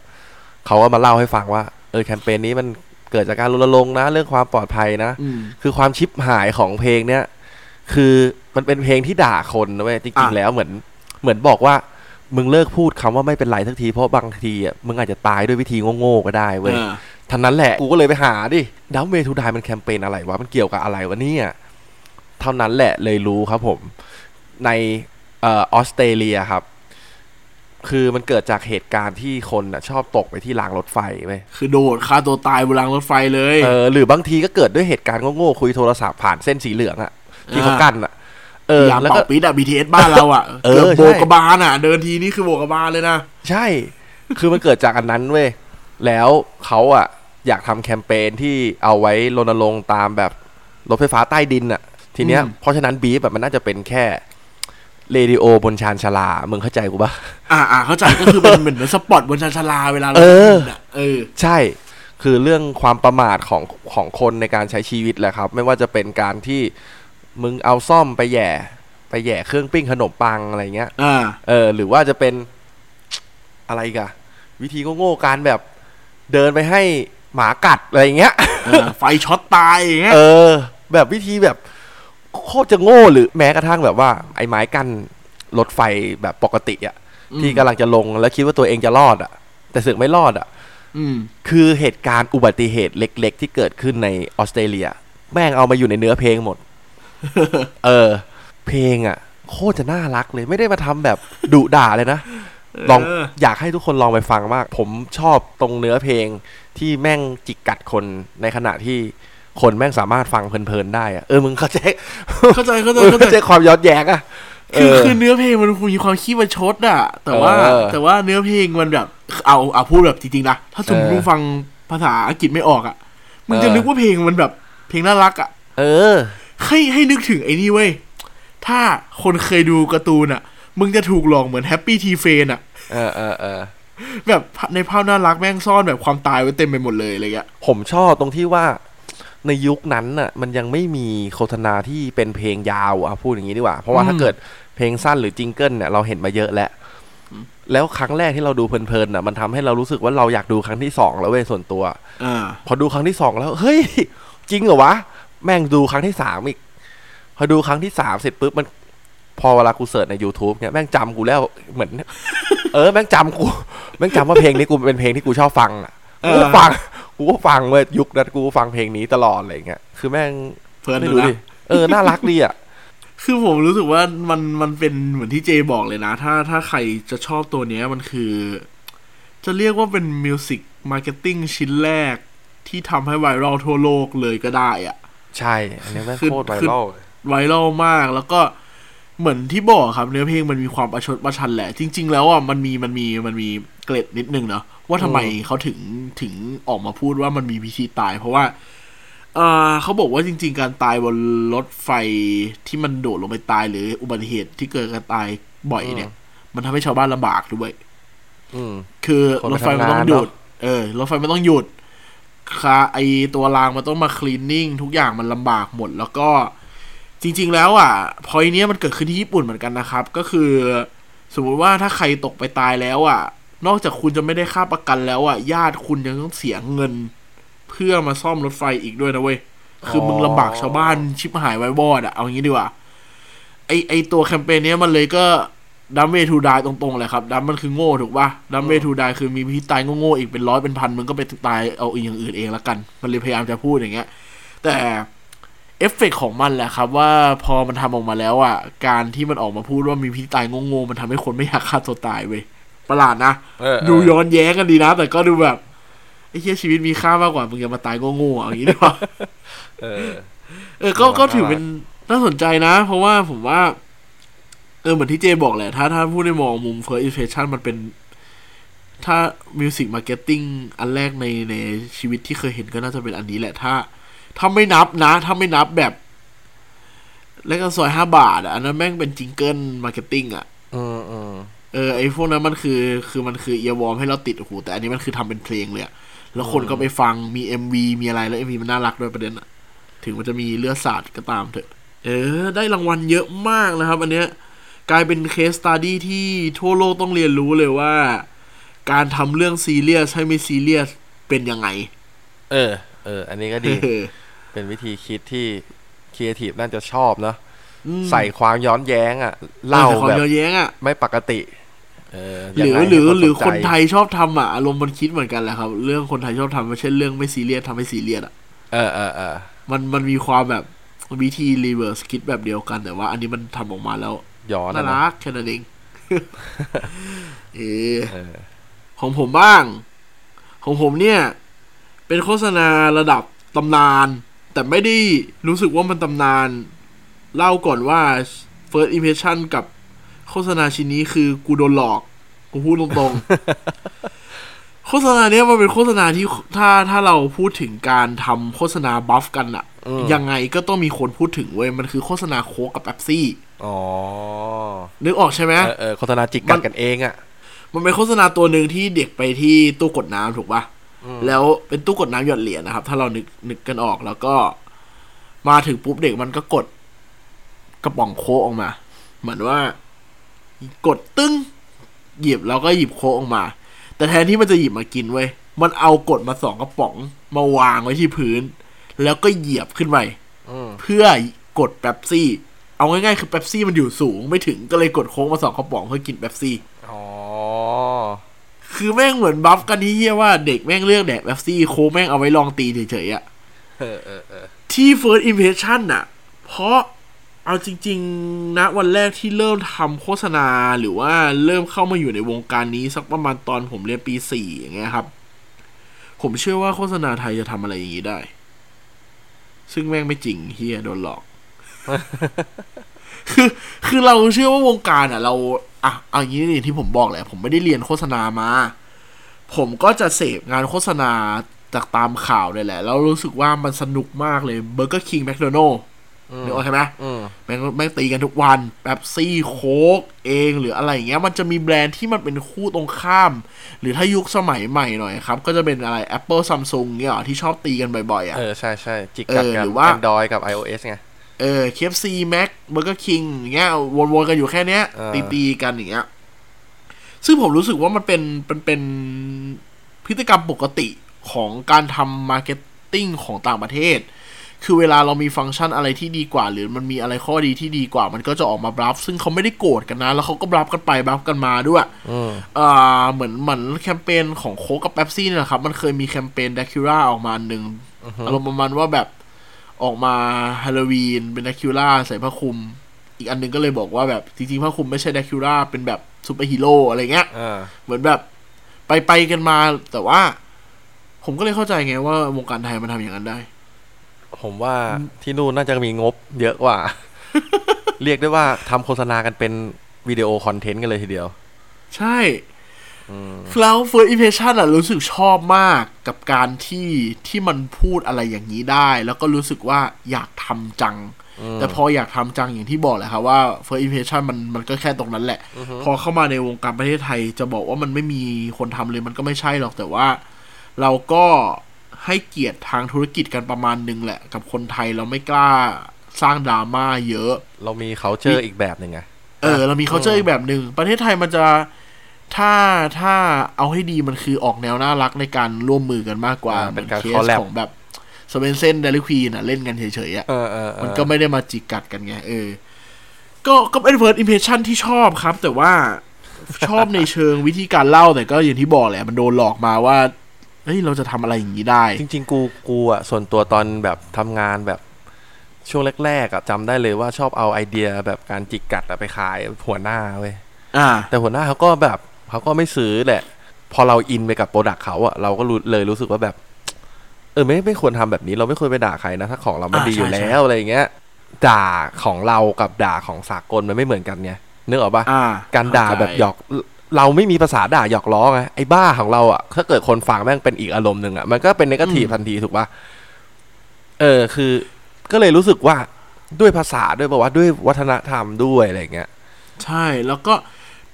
เขาก็มาเล่าให้ฟังว่าเออแคมเปญนี้มันเกิดจากการรณรงค์นะเรื่องความปลอดภัยนะคือความชิบหายของเพลงเนี้ยคือมันเป็นเพลงที่ด่าคนนะเว้ยจริงๆแล้วเหมือนเหมือนบอกว่ามึงเลิกพูดคำว่าไม่เป็นไรสักทีเพราะบางทีอ่ะมึงอาจจะตายด้วยวิธีโง่ๆก็ได้เว้ยทั้งนั้นแหละกูก็เลยไปหาดิดัมเบลทูไดมันแคมเปญอะไรวะมันเกี่ยวกับอะไรวะเนี่ยเท่านั้นแหละเลยรู้ครับผมในเอ่อออสเตรเลียครับคือมันเกิดจากเหตุการณ์ที่คนอ่ะชอบตกไปที่รางรถไฟเว้ยคือโดดฆ่าตัวตายบนรางรถไฟเลยเออหรือบางทีก็เกิดด้วยเหตุการณ์โง่ๆคุยโทรศัพท์ผ่านเส้นสีเหลืองอ่ะที่เขากั้นอ่ะเออแล้วก็ปีดอ่ะ บี ที เอส บ้านเราอ่ะเออโบกบาลอ่ะเดินทีนี่คือโบกบาลเลยนะใช่คือมันเกิดจากอันนั้นเว้ยแล้วเขาอ่ะ อยากทำแคมเปญที่เอาไว้รณรงค์ตามแบบรถไฟฟ้าใต้ดินอ่ะทีเนี้ยเพราะฉะนั้นบีฟแบบมันน่าจะเป็นแค่เรดิโอบนชานชลามึงเข้าใจกูปะอ่าๆเข้าใจก็คือเป็นเหมือนสปอตบนชานชลาเวลาเรากินอ่ะเออใช่คือเรื่องความประมาทของของคนในการใช้ชีวิตแหละครับไม่ว่าจะเป็นการที่มึงเอาซ่อมไปแย่ไปแย่เครื่องปิ้งขนมปังอะไรเงี้ยอ่าเออหรือว่าจะเป็นอะไรกะวิธีโง่ๆการแบบเดินไปให้หมากัดอะไรเงี้ยไฟช็อตตายอย่างเงี้ยเออแบบวิธีแบบโคตรจะโง่หรือแม้กระทั่งแบบว่าไอ้ไม้กั้นรถไฟแบบปกติอ่ะที่กำลังจะลงแล้วคิดว่าตัวเองจะรอดอ่ะแต่เสือกไม่รอดอ่ะคือเหตุการณ์อุบัติเหตุเล็กๆที่เกิดขึ้นในออสเตรเลียแม่งเอามาอยู่ในเนื้อเพลงหมด เออเพลงอ่ะโคตรจะน่ารักเลยไม่ได้มาทำแบบดุด่าเลยนะ ลองอยากให้ทุกคนลองไปฟังมากผมชอบตรงเนื้อเพลงที่แม่งจิกกัดคนในขณะที่คนแม่งสามารถฟังเพลินๆได้อะเออมึงเข้าใจเข้าใจเข้าใจเข้าใจความย้อนแย้งอ่ะคือคือเนื้อเพลงมันมีความขี้ประชดอ่ะแต่ว่าแต่ว่าเนื้อเพลงมันแบบเอาเอาพูดแบบจริงๆนะถ้าสมมติมึงฟังภาษาอังกฤษไม่ออกอ่ะมึงจะนึกว่าเพลงมันแบบเพลงน่ารักอ่ะเออให้ให้นึกถึงไอ้นี่เว้ยถ้าคนเคยดูการ์ตูนอ่ะมึงจะถูกหลอกเหมือนแฮปปี้ทีเฟนอ่ะเออเออเออแบบในภาพน่ารักแม่งซ่อนแบบความตายไว้เต็มไปหมดเลยอะไรเงี้ยผมชอบตรงที่ว่าในยุคนั้นน่ะมันยังไม่มีโฆษณาที่เป็นเพลงยาวอ่ะพูดอย่างนี้ดีกว่าเพราะว่าถ้าเกิดเพลงสั้นหรือจิงเกิลเนี่ยเราเห็นมาเยอะแล้วแล้วครั้งแรกที่เราดูเพลินๆน่ะมันทำให้เรารู้สึกว่าเราอยากดูครั้งที่สองแล้วเว้ยส่วนตัวพอดูครั้งที่สองแล้วเฮ้ยจริงเหรอวะแม่งดูครั้งที่สามอีกพอดูครั้งที่สามเสร็จปุ๊บมันพอเวลากูเสิร์ชใน YouTube เนี่ยแม่งจำกูแล้วเหมือนเออแม่งจำกูแม่งจำว่าเพลงนี้กูเป็นเพลงที่กูชอบฟังน่ะกูฟังกูก็ฟังเว้ยยุคนั้นกูฟังเพลงนี้ตลอดอะไรเงี้ยคือแม่งเพลินดูดิเออน่ารักดีอ่ะคือผมรู้สึกว่ามันมันเป็นเหมือนที่เจบอกเลยนะถ้าถ้าใครจะชอบตัวนี้มันคือจะเรียกว่าเป็นมิวสิกมาร์เก็ตติ้งชิ้นแรกที่ทำให้ไวรัลทั่วโลกเลยก็ได้อ่ะใช่อันนี้แม่งโคตรไวรัลไวรัลมากแล้วก็เหมือนที่บอกครับเนื้อเพลงมันมีความประชดประชันแหละจริงๆแล้วอ่ะมันมีมันมีมันมีเกร็ดนิดนึงเนาะว่าทำไมเขาถึงถึงออกมาพูดว่ามันมีวิธีตายเพราะว่าเอ่อเขาบอกว่าจริงๆการตายบนรถไฟที่มันโดดลงไปตายหรืออุบัติเหตุที่เกิดการตายบ่อยเนี่ยมันทำให้ชาวบ้านลำบากด้วยคือรถไฟมันต้องหยุดเออรถไฟมันต้องหยุดค่ะไอตัวรางมันต้องมาคลีนนิ่งทุกอย่างมันลำบากหมดแล้วก็จริงๆแล้วอ่ะพอยต์เนี้ยมันเกิดขึ้นที่ญี่ปุ่นเหมือนกันนะครับก็คือสมมติว่าถ้าใครตกไปตายแล้วอ่ะนอกจากคุณจะไม่ได้ค่าประกันแล้วอ่ะญาติคุณยังต้องเสียเงินเพื่อมาซ่อมรถไฟอีกด้วยนะเว้ยคือมึงลำบากชาวบ้านชิบหายไว้บอดอ่ะเอางี้ดีกว่าไอไอตัวแคมเปญเนี้ยมันเลยก็ดัมเบทูดายตรงๆเลยครับดัมมันคือโง่ถูกป่ะดัมเบทูดายคือมีพิษตายโง่ๆอีกเป็นร้อยเป็นพันมึงก็ไปตายเอาอีกอย่างอื่นเองละกันมันเลยพยายามจะพูดอย่างเงี้ยแต่เอฟเฟกต์ของมันแหละครับว่าพอมันทำออกมาแล้วอ่ะการที่มันออกมาพูดว่ามีพิษตายโง่ๆมันทำให้คนไม่อยากฆ่าตัวตายเว้ยประหลาดนะดูย้อนแย้งกันดีนะแต่ก็ดูแบบไอ้เหี้ยชีวิตมีค่ามากกว่ามึงจะมาตายโง่ๆอย่างนี้ดีกว่าเออเออก็ก็ถือเป็นน่าสนใจนะเพราะว่าผมว่าเออเหมือนที่เจบอกแหละถ้าถ้าพูดในมองมุม First Impression มันเป็นถ้า Music Marketing อันแรกในในชีวิตที่เคยเห็นก็น่าจะเป็นอันนี้แหละถ้าถ้าไม่นับนะถ้าไม่นับแบบแล้วก็ซอยห้าบาทอ่ะอันนั้นแม่งเป็นจิงเกิลมาร์เก็ตติ้งอ่ะเออๆเออไอ้พวกนั้นมันคือคือมันคือเอียร์วอร์มให้เราติดหูแต่อันนี้มันคือทำเป็นเพลงเลยแล้วคนก็ไปฟังมี เอ็ม วี มีอะไรแล้ว เอ็ม วี มันน่ารักด้วยประเด็นอ่ะถึงมันจะมีเลือดสาดก็ตามเถอะเออได้รางวัลเยอะมากนะครับอันเนี้ยกลายเป็นเคสสตั๊ดดี้ที่ทั่วโลกต้องเรียนรู้เลยว่าการทำเรื่องซีเรียสให้ไม่ซีเรียสเป็นยังไงเออเอออันนี้ก็ดี เป็นวิธีคิดที่ครีเอทีฟน่าจะชอบเนาะใส่ความย้อนแย้งอ่ะเล่าแบบไม่ปกติเออหรือหรือหรือคนไทยชอบทำอ่ะอารมณ์มันคิดเหมือนกันแหละครับเรื่องคนไทยชอบทำไม่ใช่เรื่องไม่ซีเรียสทำให้ซีเรียสอ่ะเออเออเออมันมันมีความแบบวิธีรีเวิร์สคิดแบบเดียวกันแต่ว่าอันนี้มันทำออกมาแล้วย้อนน่ารักแค่นั้นเองเออของผมบ้างของผมเนี่ยเป็นโฆษณาระดับตำนานแต่ไม่ได้รู้สึกว่ามันตำนานเล่าก่อนว่า First Impression กับโฆษณาชิ้นนี้คือกูโดนหลอกกูพูดตรงๆ โฆษณาเนี้ยมันเป็นโฆษณาที่ถ้าถ้าเราพูดถึงการทำโฆษณาบัฟกันอะยังไงก็ต้องมีคนพูดถึงเว้ยมันคือโฆษณาโค้กกับเป๊ปซี่อ๋อนึกออกใช่ไหมเออโฆษณาจิกกัดกันเองอะมันเป็นโฆษณาตัวนึงที่เด็กไปที่ตู้กดน้ำถูกป่ะแล้วเป็นตู้กดน้ำหยอดเหรียญนะครับถ้าเรานึกนึกกันออกแล้วก็มาถึงปุ๊บเด็กมันก็กดกระป๋องโค้กออกมาเหมือนว่ากดตึ้งหยิบแล้วก็หยิบโค้กออกมาแต่แทนที่มันจะหยิบมากินเว้ยมันเอากดมาสองกระป๋องมาวางไว้ที่พื้นแล้วก็เหยียบขึ้นไปเพื่อกดเป๊ปซี่เอาง่ายๆคือเป๊ปซี่มันอยู่สูงไม่ถึงก็เลยกดโค้กมาสองกระป๋องเพื่อกินเป๊ปซี่อ๋อคือแม่งเหมือนบัฟกันที่เหี้ยว่าเด็กแม่งเลือกแดกเป๊ปซี่โค้กแม่งเอาไว้ลองตีเฉยๆอ่ะเออๆๆที่ first impression น่ะเพราะเอาจริงๆนะวันแรกที่เริ่มทำโฆษณาหรือว่าเริ่มเข้ามาอยู่ในวงการนี้สักประมาณตอนผมเรียนปีสี่อย่างเงี้ยครับผมเชื่อว่าโฆษณาไทยจะทำอะไรอย่างนี้ได้ซึ่งแม่งไม่จริงเฮียโดนหลอกคือคือเราเชื่อว่าวงการอ่ะเราอ่ะเอาอย่างนี้นี่ที่ผมบอกแหละผมไม่ได้เรียนโฆษณามาผมก็จะเสพงานโฆษณาจากตามข่าวนี่แหละแล้วรู้สึกว่ามันสนุกมากเลยเบอร์เกอร์คิงแมคโดนัลด์นึกออกใช่ไหมแม่งแม่งตีกันทุกวันแป๊บซี่โค้กเองหรืออะไรอย่างเงี้ยมันจะมีแบรนด์ที่มันเป็นคู่ตรงข้ามหรือถ้ายุคสมัยใหม่หน่อยครับก็จะเป็นอะไร Apple Samsung เงี้ยที่ชอบตีกันบ่อยๆอ่ะเออใช่ๆจิกกัดกัน Android กับ iOS ไงเออ เค เอฟ ซี Mac Burger King อย่างเงี้ยวนๆกันอยู่แค่เนี้ยตีๆกันอย่างเงี้ยซึ่งผมรู้สึกว่ามันเป็นเป็นเป็นพฤติกรรมปกติของการทำมาร์เก็ตติ้งของต่างประเทศคือเวลาเรามีฟังก์ชันอะไรที่ดีกว่าหรือมันมีอะไรข้อดีที่ดีกว่ามันก็จะออกมาบลัฟซึ่งเขาไม่ได้โกรธกันนะแล้วเขาก็บลัฟกันไปบลัฟกันมาด้วยอ่าเหมือนเหมือนแคมเปญของโค้กกับเป๊ปซี่เนี่ยนะครับมันเคยมีแคมเปญ Dracula ออกมาหนึ่งอารมณ์ประมาณว่าแบบออกมาฮาโลวีนเป็น Dracula ใส่ผ้าคลุมอีกอันนึงก็เลยบอกว่าแบบจริงๆผ้าคลุมไม่ใช่ Dracula เป็นแบบซุปเปอร์ฮีโร่อะไรเงี้ยเหมือนแบบไปไปกันมาแต่ว่าผมก็เลยเข้าใจไงว่าวงการไทยมันทำอย่างนั้นได้ผมว่าที่นู่นน่าจะมีงบเยอะกว่า เรียกได้ว่าทำโฆษณากันเป็นวิดีโอคอนเทนต์กันเลยทีเดียวใช่แล้ว First Impression อ่ะรู้สึกชอบมากกับการที่ที่มันพูดอะไรอย่างนี้ได้แล้วก็รู้สึกว่าอยากทำจังแต่พออยากทำจังอย่างที่บอกแหละครับว่า First Impression มันมันก็แค่ตรงนั้นแหละพอเข้ามาในวงการประเทศไทยจะบอกว่ามันไม่มีคนทำเลยมันก็ไม่ใช่หรอกแต่ว่าเราก็ให้เกียรติทางธุรกิจกันประมาณนึงแหละกับคนไทยเราไม่กล้าสร้างดราม่าเยอะเรามีคัลเจอร์อีกแบบนึงไงเออเรามีคัลเจอร์อีกแบบนึงประเทศไทยมันจะถ้าถ้าเอาให้ดีมันคือออกแนวน่ารักในการร่วมมือกันมากกว่าเป็นการคอลแลบของแบบสเปนเซนเดลิควีนน่ะเล่นกันเฉยๆอ่ะมันก็ไม่ได้มาจิกกัดกันไงเออก็ก็เป็น first impression ที่ชอบครับแต่ว่าชอบในเชิงวิธีการเล่าแต่ก็อย่างที่บอกแหละมันโดนหลอกมาว่าเฮ้ยเราจะทำอะไรอย่างนี้ได้จริงๆกูกูอ่ะส่วนตัวตอนแบบทำงานแบบช่วงแรกๆอ่ะจำได้เลยว่าชอบเอาไอเดียแบบการจิกกัดไปขายหัวหน้าเว้ยอ่าแต่หัวหน้าเขาก็แบบเขาก็ไม่ซื้อแหละพอเราอินไปกับโปรดักต์เขาอ่ะเราก็เลยรู้สึกว่าแบบเออไม่ไม่ควรทำแบบนี้เราไม่ควรไปด่าใครนะถ้าของเรามันดีอยู่แล้วอะไรอย่างเงี้ยด่าของเรากับด่าของสากลมันไม่เหมือนกันไงนึกออกป่ะการด่าแบบหยอกเราไม่มีภาษาด่าหยอกล้อไงไอ้บ้าของเราอ่ะถ้าเกิดคนฟังแม่งเป็นอีกอารมณ์นึงอ่ะมันก็เป็นเนกาทีฟทันทีถูกป่ะเออคือก็เลยรู้สึกว่าด้วยภาษาด้วยป่ะวะด้วยวัฒนธรรมด้วยอะไรอย่างเงี้ยใช่แล้วก็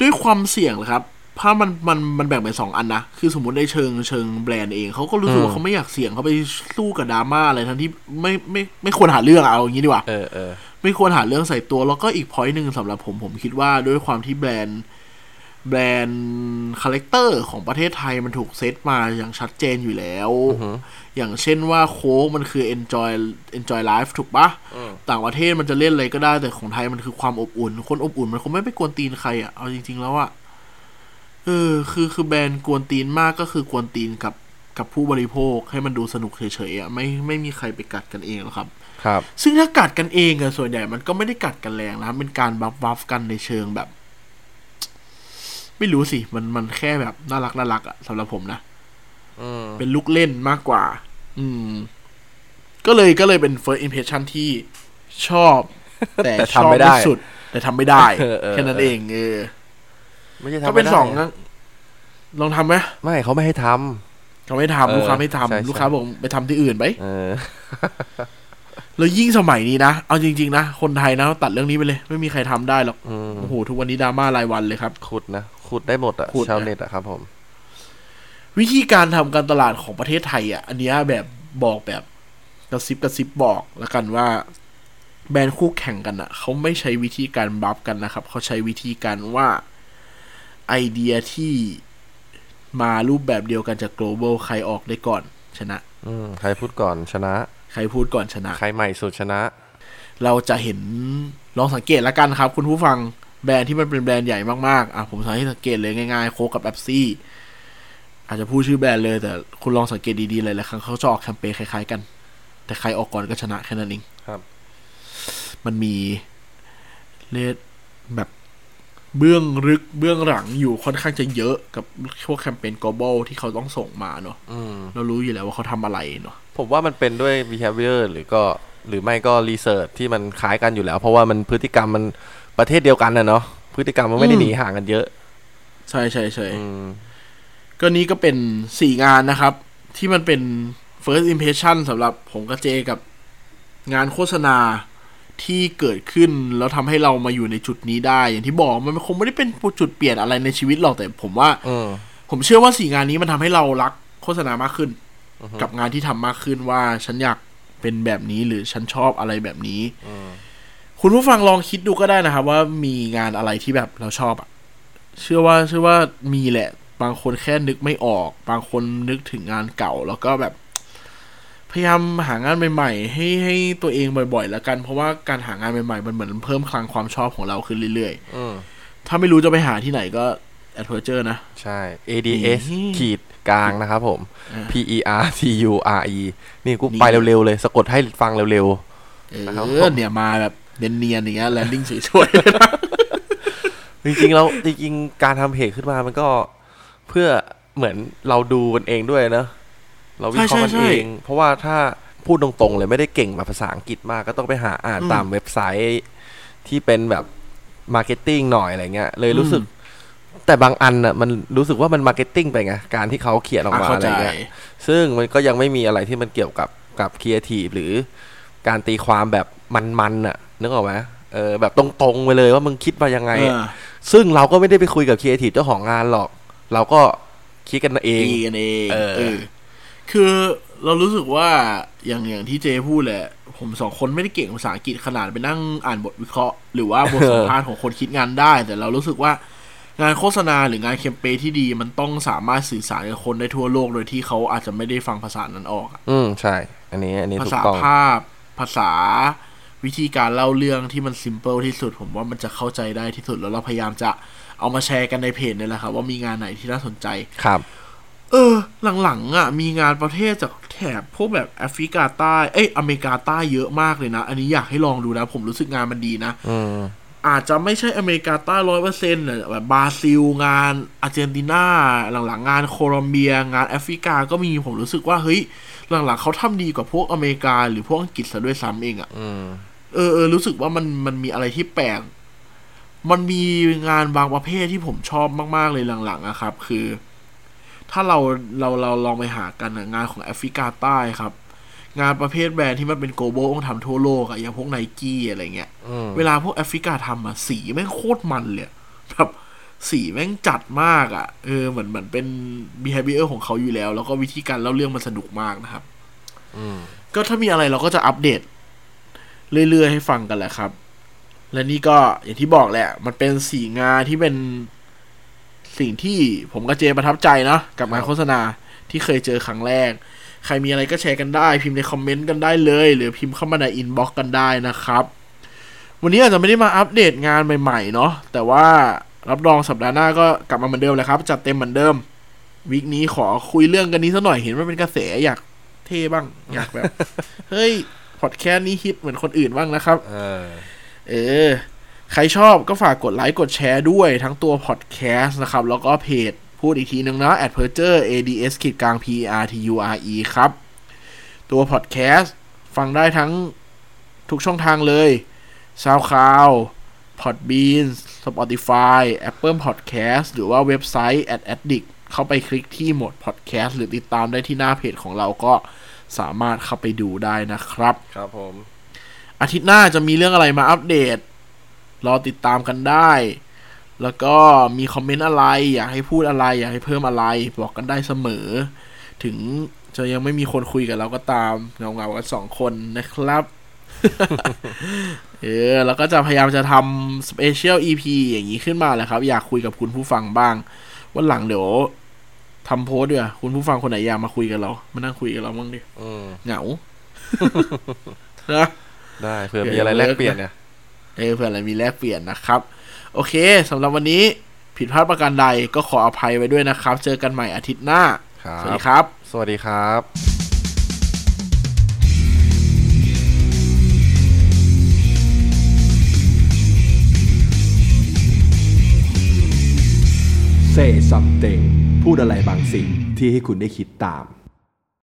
ด้วยความเสี่ยงนะครับถ้ามันมันมันแบ่งเป็นสองอันนะคือสมมติในเชิงเชิงแบรนด์เองเขาก็รู้สึกว่าเขาไม่อยากเสี่ยงเขาไปสู้กับดราม่าอะไรทั้งที่ไม่ไม่ไม่ควรหาเรื่องเอาอย่างนี้ดีกว่าเออเออไม่ควรหาเรื่องใส่ตัวแล้วก็อีกพอยต์นึงสำหรับผมผมคิดว่าด้วยความที่แบรนด์แบรนด์คาแรคเตอร์ของประเทศไทยมันถูกเซตมาอย่างชัดเจนอยู่แล้ว uh-huh. อย่างเช่นว่าโค้กมันคือ enjoy enjoy life ถูกปะ uh-huh. ต่างประเทศมันจะเล่นอะไรก็ได้แต่ของไทยมันคือความอบอุ่นคนอบอุ่นมันคงไม่ไปกวนตีนใครอะเอาจริงๆแล้วอะเออคือคือแบรนด์กวนตีนมากก็คือกวนตีนกับกับผู้บริโภคให้มันดูสนุกเฉยๆอะไม่ไม่มีใครไปกัดกันเองหรอกครับครับซึ่งถ้ากัดกันเองอะส่วนใหญ่มันก็ไม่ได้กัดกันแรงนะเป็นการบัฟบัฟกันในเชิงแบบไม่รู้สิมันมันแค่แบบน่ารักน่ารักอะสำหรับผมนะเป็นลูกเล่นมากกว่าอืมก็เลยก็เลยเป็น first impression ที่ชอบแต่ชอบไม่สุดแต่ทำไม่ได้แค่นั้นเองเออไม่ใช่ทำไม่ได้ก็เป็นสอง ลองทำไหมไม่เขาไม่ให้ทำเขาไม่ทำลูกค้าไม่ทำลูกค้าบอกไปทำที่อื่นไหมแล้วยิ่งสมัยนี้นะเอาจริงๆนะคนไทยนะตัดเรื่องนี้ไปเลยไม่มีใครทำได้หรอกโอ้โหทุกวันนี้ดราม่ารายวันเลยครับขุดนะขุดได้หมดอะชาวเน็ตอะครับผมวิธีการทำการตลาดของประเทศไทยอ่ะอันนี้แบบบอกแบบกระซิบกระซิบบอกแล้วกันว่าแบรนด์คู่แข่งกันอ่ะเขาไม่ใช้วิธีการบัฟกันนะครับเขาใช้วิธีการว่าไอเดียที่มารูปแบบเดียวกันจาก global ใครออกได้ก่อนชนะอืมใครพูดก่อนชนะใครพูดก่อนชนะใครใหม่สุดชนะเราจะเห็นลองสังเกตแล้วกันครับคุณผู้ฟังแบรนด์ที่มันเป็นแบรนด์ใหญ่มากๆอ่ะผมให้สังเกตเลยง่ายๆโค้กกับแป๊บซี่อาจจะพูดชื่อแบรนด์เลยแต่คุณลองสังเกตดีๆหลายๆครั้งเขาจะออกแคมเปญคล้ายๆกันแต่ใครออกก่อนก็ชนะแค่นั้นเองครับมันมีเลดแบบเบื้องลึกเบื้องหลังอยู่ค่อนข้างจะเยอะกับพวกแคมเปญ global ที่เขาต้องส่งมาเนอะเรารู้อยู่แล้วว่าเขาทำอะไรเนอะผมว่ามันเป็นด้วย behavior หรือก็หรือไม่ก็ research ที่มันคล้ายกันอยู่แล้วเพราะว่ามันพฤติกรรมมันประเทศเดียวกันนะเนาะพฤติกรรมมันไม่ได้หนีห่างกันเยอะใช่ใช่ใช่ก็นี้ก็เป็นสี่งานนะครับที่มันเป็น first impression สำหรับผมกับเจกับงานโฆษณาที่เกิดขึ้นแล้วทำให้เรามาอยู่ในจุดนี้ได้อย่างที่บอกมันคงไม่ได้เป็นจุดเปลี่ยนอะไรในชีวิตหรอกแต่ผมว่าผมเชื่อว่าสี่งานนี้มันทำให้เรารักโฆษณามากขึ้นกับงานที่ทำมากขึ้นว่าฉันอยากเป็นแบบนี้หรือฉันชอบอะไรแบบนี้คุณผู้ฟังลองคิดดูก็ได้นะครับว่ามีงานอะไรที่แบบเราชอบอ่ะเชื่อว่าเชื่อว่ามีแหละบางคนแค่นึกไม่ออกบางคนนึกถึงงานเก่าแล้วก็แบบพยายามหางานใหม่ๆให้ให้ตัวเองบ่อยๆแล้วกันเพราะว่าการหางานใหม่ๆมันเหมือนเพิ่มคลังความชอบของเราขึ้นเรื่อยๆถ้าไม่รู้จะไปหาที่ไหนก็ adventure นะใช่ ads ขีดกลางนะครับผม perture นี่กูไปเร็วๆเลยสะกดให้ฟังเร็วๆนะครับเนี่ยมาแบบเนียนๆอย่างเงี้ย landing สวยๆจริงๆแล้วจริงๆการทำเพจขึ้นมามันก็เพื่อเหมือนเราดูกันเองด้วยนะเราวิเคราะห์กันเองเพราะว่าถ้าพูดตรงๆเลยไม่ได้เก่งมาภาษาอังกฤษมากก็ต้องไปหาอ่านตามเว็บไซต์ที่เป็นแบบมาร์เก็ตติ้งหน่อยอะไรเงี้ยเลยรู้สึกแต่บางอันน่ะมันรู้สึกว่ามันมาร์เก็ตติ้งไปไงการที่เขาเขียนออกมาอะไรเงี้ยซึ่งมันก็ยังไม่มีอะไรที่มันเกี่ยวกับกับครีเอทีฟหรือการตีความแบบมันๆน่ะนึกออกมั้ยเออแบบตรงๆไปเลยว่ามึงคิดมายังไงซึ่งเราก็ไม่ได้ไปคุยกับครีเอทีฟเจ้าของงานหรอกเราก็คิดกันเองกันเองเออคือเรารู้สึกว่าอย่างอย่างที่เจพูดแหละผมสองคนไม่ได้เก่งภาษาอังกฤษขนาดไปนั่งอ่านบทวิเคราะห์หรือว่าบทสัมภาษณ์ของคนคิดงานได้แต่เรารู้สึกว่างานโฆษณาหรืองานแคมเปญที่ดีมันต้องสามารถสื่อสารกับคนได้ทั่วโลกโดยที่เขาอาจจะไม่ได้ฟังภาษานั้นออกอืมใช่อันนี้อันนี้ถูกต้องภาษาภาพภาษาวิธีการเล่าเรื่องที่มันซิมเปิลที่สุดผมว่ามันจะเข้าใจได้ที่สุดแล้วเราพยายามจะเอามาแชร์กันในเพจนี่แหละครับว่ามีงานไหนที่น่าสนใจครับเออหลังๆอ่ะมีงานประเทศจากแถบพวกแบบแอฟริกาใต้เอ้ยอเมริกาใต้เยอะมากเลยนะอันนี้อยากให้ลองดูนะผมรู้สึกงานมันดีนะอืมอาจจะไม่ใช่อเมริกาใต้ ร้อยเปอร์เซ็นต์ น่ะแบบบราซิลงานอาร์เจนตินาหลังๆงานโคลอมเบียงานแอฟริกาก็มีผมรู้สึกว่าเฮ้ยหลังๆเขาทำดีกว่าพวกอเมริกาหรือพวกอังกฤษซะด้วยซ้ำเองอ่ะอืมเออๆรู้สึกว่ามันมันมีอะไรที่แปลกมันมีงานบางประเภทที่ผมชอบมากๆเลยหลังๆอะครับคือถ้าเราเราเราลองไปหากันงานของแอฟริกาใต้ครับงานประเภทแบรนด์ที่มันเป็นโกลบอลต้องทำทั่วโลกอะอย่างพวก Nike อะไรเงี้ยเวลาพวกแอฟริกาทำอะสีแม่งโคตรมันเลยแบบสีแม่งจัดมากอะเออเหมือนเหมือนเป็น behavior ของเขาอยู่แล้วแล้วก็วิธีการเล่าเรื่องมันสนุกมากนะครับก็ถ้ามีอะไรเราก็จะอัปเดตเรื่อยๆให้ฟังกันแหละครับและนี่ก็อย่างที่บอกแหละมันเป็นสี่งานที่เป็นสิ่งที่ผมกับเจประทับใจนะกับงานโฆษณาที่เคยเจอครั้งแรกใครมีอะไรก็แชร์กันได้พิมพ์ในคอมเมนต์กันได้เลยหรือพิมพ์เข้ามาในอินบ็อกซ์กันได้นะครับวันนี้อาจจะไม่ได้มาอัปเดตงานใหม่ๆเนาะแต่ว่ารับรองสัปดาห์หน้าก็กลับมาเหมือนเดิมเลยครับจัดเต็มเหมือนเดิมวีคนี้ขอคุยเรื่องกันนี้ซะหน่อยเห็นว่าเป็นกระแสอยากเท่บ้างอยากแบบเฮ้ยพอดแคสต์นี้ฮิตเหมือนคนอื่นบ้างนะครับเออเออใครชอบก็ฝากกดไลค์กดแชร์ด้วยทั้งตัวพอดแคสต์นะครับแล้วก็เพจพูดอีกทีนึงนะ adperture ads ขีดกลาง perture ครับตัวพอดแคสต์ฟังได้ทั้งทุกช่องทางเลย SoundCloud Podbean Spotify Apple Podcast หรือว่าเว็บไซต์ แอดดิก เข้าไปคลิกที่โหมดพอดแคสต์หรือติดตามได้ที่หน้าเพจของเราก็สามารถเข้าไปดูได้นะครับครับผมอาทิตย์หน้าจะมีเรื่องอะไรมาอัปเดตรอติดตามกันได้แล้วก็มีคอมเมนต์อะไรอยากให้พูดอะไรอยากให้เพิ่มอะไรบอกกันได้เสมอถึงจะยังไม่มีคนคุยกับเราก็ตามเงาๆกันสองคนนะครับ เออแล้วก็จะพยายามจะทำสเปเชียล อี พี อย่างนี้ขึ้นมาแหละครับอยากคุยกับคุณผู้ฟังบ้างวันหลังเดี๋ยวทำโพสด้วยคุณผู้ฟังคนไหนอยากมาคุยกับเรามานั่งคุยกับเราบ้างดิเหงา นะได้เผื่อมีอะไรแลกเปลี่ยนเนี่ยเออเผื่ออะไรมีแลกเปลี่ยนนะครับโอเคสำหรับวันนี้ผิดพลาดประการใดก็ขออภัยไว้ด้วยนะครับเจอกันใหม่อาทิตย์หน้าสวัสดีครับสวัสดีครับSay something พูดอะไรบางสิ่งที่ให้คุณได้คิดตาม